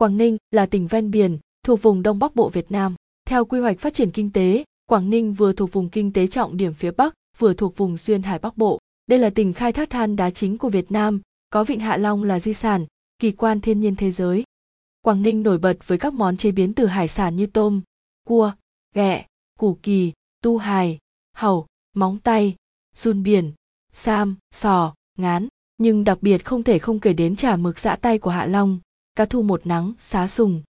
Quảng Ninh là tỉnh ven biển, thuộc vùng Đông Bắc Bộ Việt Nam. Theo quy hoạch phát triển kinh tế, Quảng Ninh vừa thuộc vùng kinh tế trọng điểm phía Bắc, vừa thuộc vùng duyên hải Bắc Bộ. Đây là tỉnh khai thác than đá chính của Việt Nam, có vịnh Hạ Long là di sản, kỳ quan thiên nhiên thế giới. Quảng Ninh nổi bật với các món chế biến từ hải sản như tôm, cua, ghẹ, củ kỳ, tu hài, hàu, móng tay, giun biển, sam, sò, ngán. Nhưng đặc biệt không thể không kể đến chả mực giã tay của Hạ Long, cá thu một nắng, xá sùng.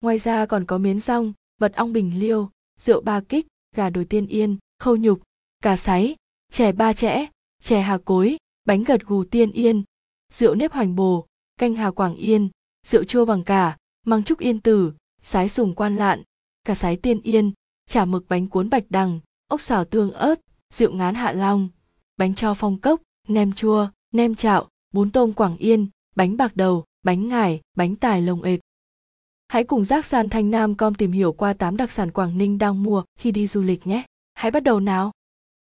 Ngoài ra còn có miến rong, mật ong bình liêu, rượu ba kích, gà đồi Tiên Yên, khâu nhục, cá sáy, chè ba chẽ, chè Hà Cối, bánh gật gù Tiên Yên, rượu nếp hoành bồ, canh hà Quảng Yên, rượu chua bằng cả, măng trúc Yên Tử, sái sùng Quan Lạn, cá sái Tiên Yên, chả mực bánh cuốn bạch đằng, ốc xào tương ớt, rượu ngán Hạ Long, bánh cho phong cốc, nem chua, nem chạo, bún tôm Quảng Yên, bánh bạc đầu, bánh ngải, bánh tài lồng ệp. Hãy cùng Giác Sàn Thanh Nam com tìm hiểu qua 8 đặc sản Quảng Ninh đang mua khi đi du lịch nhé. Hãy bắt đầu nào.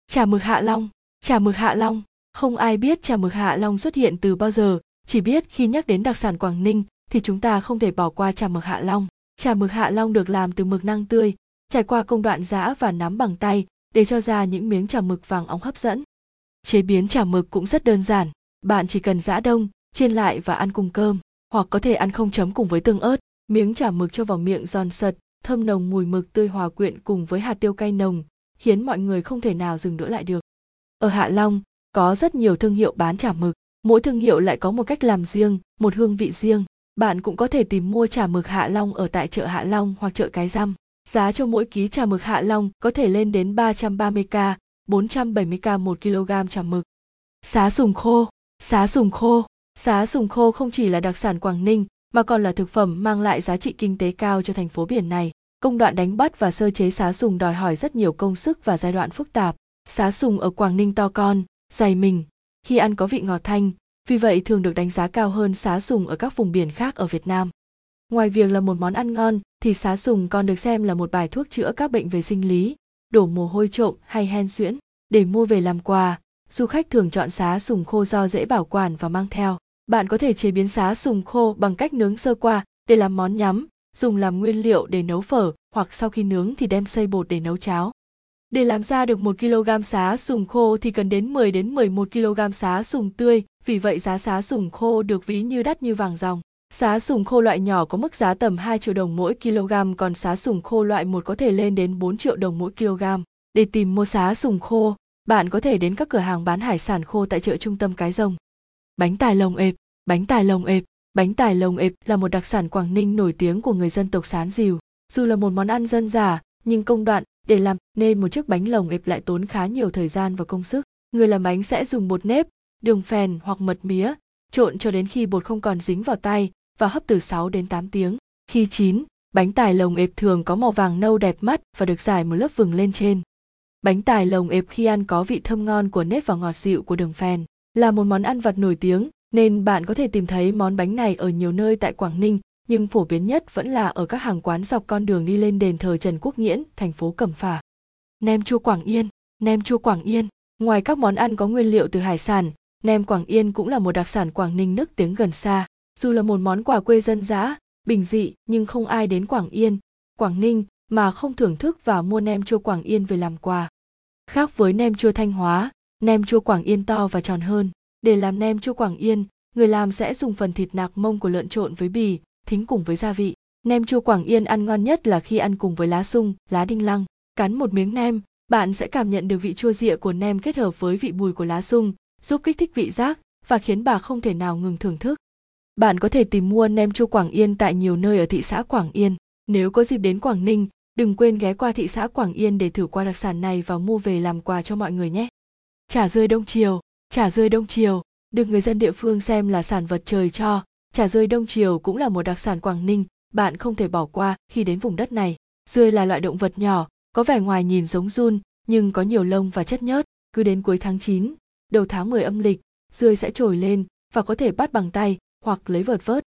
Chả mực Hạ Long. Chả mực Hạ Long. Không ai biết chả mực Hạ Long xuất hiện từ bao giờ, chỉ biết khi nhắc đến đặc sản Quảng Ninh thì chúng ta không thể bỏ qua chả mực Hạ Long. Chả mực Hạ Long được làm từ mực nang tươi, trải qua công đoạn giã và nắm bằng tay để cho ra những miếng chả mực vàng óng hấp dẫn. Chế biến chả mực cũng rất đơn giản, bạn chỉ cần giã đông, chiên lại và ăn cùng cơm, hoặc có thể ăn không chấm cùng với tương ớt. Miếng chả mực cho vào miệng giòn sật, thơm nồng mùi mực tươi hòa quyện cùng với hạt tiêu cay nồng, khiến mọi người không thể nào dừng đũa lại được. Ở Hạ Long, có rất nhiều thương hiệu bán chả mực, mỗi thương hiệu lại có một cách làm riêng, một hương vị riêng. Bạn cũng có thể tìm mua chả mực Hạ Long ở tại chợ Hạ Long hoặc chợ Cái Răm. Giá cho mỗi ký chả mực Hạ Long có thể lên đến 330.000, 470.000 một kg chả mực. Sá sùng khô. Sá sùng khô. Sá sùng khô không chỉ là đặc sản Quảng Ninh mà còn là thực phẩm mang lại giá trị kinh tế cao cho thành phố biển này. Công đoạn đánh bắt và sơ chế sá sùng đòi hỏi rất nhiều công sức và giai đoạn phức tạp. Sá sùng ở Quảng Ninh to con, dày mình, khi ăn có vị ngọt thanh, vì vậy thường được đánh giá cao hơn sá sùng ở các vùng biển khác ở Việt Nam. Ngoài việc là một món ăn ngon thì sá sùng còn được xem là một bài thuốc chữa các bệnh về sinh lý, đổ mồ hôi trộm hay hen suyễn. Để mua về làm quà, du khách thường chọn sá sùng khô do dễ bảo quản và mang theo. Bạn có thể chế biến sá sùng khô bằng cách nướng sơ qua để làm món nhắm, dùng làm nguyên liệu để nấu phở, hoặc sau khi nướng thì đem xay bột để nấu cháo. Để làm ra được 1 kg sá sùng khô thì cần đến 10 đến 11 kg sá sùng tươi, vì vậy giá sá sùng khô được ví như đắt như vàng ròng. Sá sùng khô loại nhỏ có mức giá tầm 2 triệu đồng mỗi kg, còn sá sùng khô loại 1 có thể lên đến 4 triệu đồng mỗi kg. Để tìm mua sá sùng khô, bạn có thể đến các cửa hàng bán hải sản khô tại chợ trung tâm Cái Rồng. Bánh tài lồng ệp. Bánh tài lồng ệp. Bánh tài lồng ệp là một đặc sản Quảng Ninh nổi tiếng của người dân tộc Sán Dìu. Dù là một món ăn dân dã, nhưng công đoạn để làm nên một chiếc bánh lồng ệp lại tốn khá nhiều thời gian và công sức. Người làm bánh sẽ dùng bột nếp, đường phèn hoặc mật mía, trộn cho đến khi bột không còn dính vào tay và hấp từ 6 đến 8 tiếng. Khi chín, bánh tài lồng ệp thường có màu vàng nâu đẹp mắt và được rải một lớp vừng lên trên. Bánh tài lồng ệp khi ăn có vị thơm ngon của nếp và ngọt dịu của đường phèn. Là một món ăn vặt nổi tiếng nên bạn có thể tìm thấy món bánh này ở nhiều nơi tại Quảng Ninh, nhưng phổ biến nhất vẫn là ở các hàng quán dọc con đường đi lên đền thờ Trần Quốc Nghiễn, thành phố Cẩm Phả. Nem chua Quảng Yên. Nem chua Quảng Yên. Ngoài các món ăn có nguyên liệu từ hải sản, nem Quảng Yên cũng là một đặc sản Quảng Ninh nức tiếng gần xa. Dù là một món quà quê dân dã, bình dị, nhưng không ai đến Quảng Yên, Quảng Ninh mà không thưởng thức và mua nem chua Quảng Yên về làm quà. Khác với nem chua Thanh Hóa, nem chua Quảng Yên to và tròn hơn. Để làm nem chua Quảng Yên, người làm sẽ dùng phần thịt nạc mông của lợn trộn với bì, thính cùng với gia vị. Nem chua Quảng Yên ăn ngon nhất là khi ăn cùng với lá sung, lá đinh lăng. Cắn một miếng nem, bạn sẽ cảm nhận được vị chua dịa của nem kết hợp với vị bùi của lá sung, giúp kích thích vị giác và khiến bà không thể nào ngừng thưởng thức. Bạn có thể tìm mua nem chua Quảng Yên tại nhiều nơi ở thị xã Quảng Yên. Nếu có dịp đến Quảng Ninh, đừng quên ghé qua thị xã Quảng Yên để thử qua đặc sản này và mua về làm quà cho mọi người nhé. Chả rươi Đông Triều. Chả rươi Đông Triều được người dân địa phương xem là sản vật trời cho. Chả rươi Đông Triều cũng là một đặc sản Quảng Ninh bạn không thể bỏ qua khi đến vùng đất này. Rươi là loại động vật nhỏ, có vẻ ngoài nhìn giống giun nhưng có nhiều lông và chất nhớt. Cứ đến cuối tháng 9, đầu tháng 10 âm lịch, rươi sẽ trồi lên và có thể bắt bằng tay hoặc lấy vợt vớt.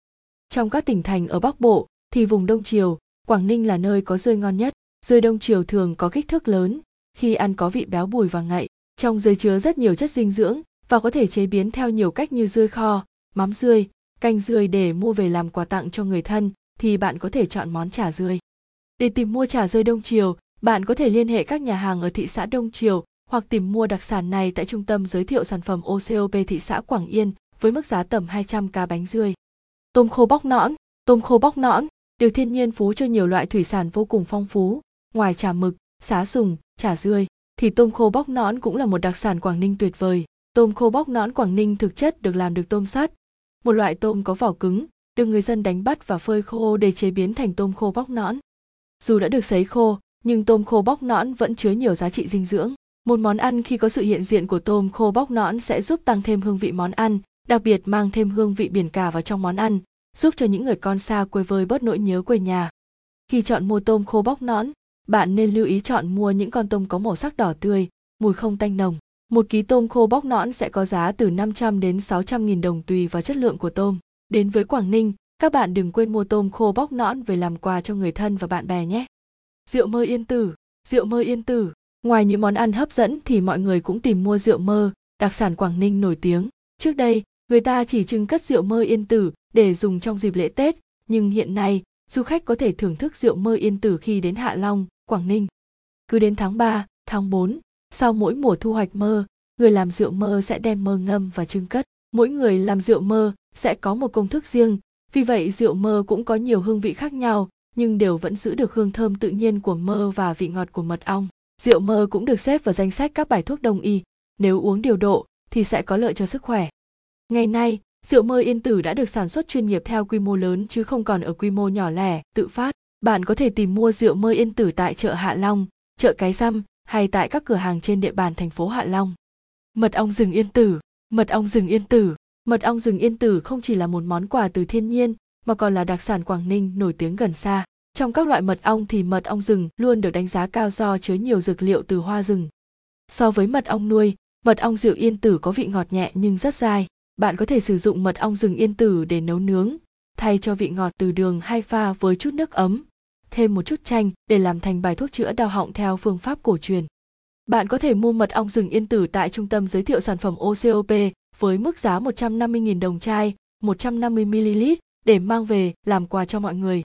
Trong các tỉnh thành ở Bắc Bộ thì vùng Đông Triều, Quảng Ninh là nơi có rươi ngon nhất. Rươi Đông Triều thường có kích thước lớn, khi ăn có vị béo bùi và ngậy. Trong rươi chứa rất nhiều chất dinh dưỡng và có thể chế biến theo nhiều cách như rươi kho, mắm rươi, Canh dươi để mua về làm quà tặng cho người thân thì bạn có thể chọn món chả dươi. Để tìm mua chả dươi Đông Triều, bạn có thể liên hệ các nhà hàng ở thị xã Đông Triều hoặc tìm mua đặc sản này tại trung tâm giới thiệu sản phẩm OCOP thị xã Quảng Yên với mức giá tầm 200.000 bánh dươi. Tôm khô bóc nõn. Tôm khô bóc nõn được thiên nhiên phú cho nhiều loại thủy sản vô cùng phong phú. Ngoài chả mực, sá sùng, chả dươi thì tôm khô bóc nõn cũng là một đặc sản Quảng Ninh tuyệt vời. Tôm khô bóc nõn Quảng Ninh thực chất được làm từ tôm sắt, một loại tôm có vỏ cứng, được người dân đánh bắt và phơi khô để chế biến thành tôm khô bóc nõn. Dù đã được sấy khô, nhưng tôm khô bóc nõn vẫn chứa nhiều giá trị dinh dưỡng. Một món ăn khi có sự hiện diện của tôm khô bóc nõn sẽ giúp tăng thêm hương vị món ăn, đặc biệt mang thêm hương vị biển cả vào trong món ăn, giúp cho những người con xa quê vơi bớt nỗi nhớ quê nhà. Khi chọn mua tôm khô bóc nõn, bạn nên lưu ý chọn mua những con tôm có màu sắc đỏ tươi, mùi không tanh nồng. 1 kg tôm khô bóc nõn sẽ có giá từ 500 đến 600.000 đồng tùy vào chất lượng của tôm. Đến với Quảng Ninh, các bạn đừng quên mua tôm khô bóc nõn về làm quà cho người thân và bạn bè nhé. Rượu mơ Yên Tử. Rượu mơ Yên Tử. Ngoài những món ăn hấp dẫn thì mọi người cũng tìm mua rượu mơ, đặc sản Quảng Ninh nổi tiếng. Trước đây, người ta chỉ trưng cất rượu mơ Yên Tử để dùng trong dịp lễ Tết, nhưng hiện nay, du khách có thể thưởng thức rượu mơ Yên Tử khi đến Hạ Long, Quảng Ninh. Cứ đến tháng 3, tháng 4, sau mỗi mùa thu hoạch mơ, người làm rượu mơ sẽ đem mơ ngâm và trưng cất. Mỗi người làm rượu mơ sẽ có một công thức riêng, vì vậy rượu mơ cũng có nhiều hương vị khác nhau, nhưng đều vẫn giữ được hương thơm tự nhiên của mơ và vị ngọt của mật ong. Rượu mơ cũng được xếp vào danh sách các bài thuốc đông y, nếu uống điều độ thì sẽ có lợi cho sức khỏe. Ngày nay, rượu mơ Yên Tử đã được sản xuất chuyên nghiệp theo quy mô lớn chứ không còn ở quy mô nhỏ lẻ, tự phát. Bạn có thể tìm mua rượu mơ Yên Tử tại chợ Hạ Long, chợ Cái Răm hay tại các cửa hàng trên địa bàn thành phố Hạ Long. Mật ong rừng Yên Tử. Mật ong rừng Yên Tử. Mật ong rừng Yên Tử không chỉ là một món quà từ thiên nhiên mà còn là đặc sản Quảng Ninh nổi tiếng gần xa. Trong các loại mật ong thì mật ong rừng luôn được đánh giá cao do chứa nhiều dược liệu từ hoa rừng. So với mật ong nuôi, mật ong rượu Yên Tử có vị ngọt nhẹ nhưng rất dai. Bạn có thể sử dụng mật ong rừng Yên Tử để nấu nướng, thay cho vị ngọt từ đường hay pha với chút nước ấm, thêm một chút chanh để làm thành bài thuốc chữa đau họng theo phương pháp cổ truyền. Bạn có thể mua mật ong rừng Yên Tử tại trung tâm giới thiệu sản phẩm OCOP với mức giá 150.000 đồng chai, 150 ml để mang về làm quà cho mọi người.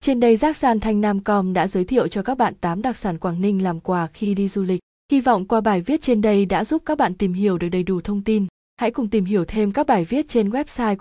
Trên đây Giác San Thanh Nam Com đã giới thiệu cho các bạn 8 đặc sản Quảng Ninh làm quà khi đi du lịch. Hy vọng qua bài viết trên đây đã giúp các bạn tìm hiểu được đầy đủ thông tin. Hãy cùng tìm hiểu thêm các bài viết trên website của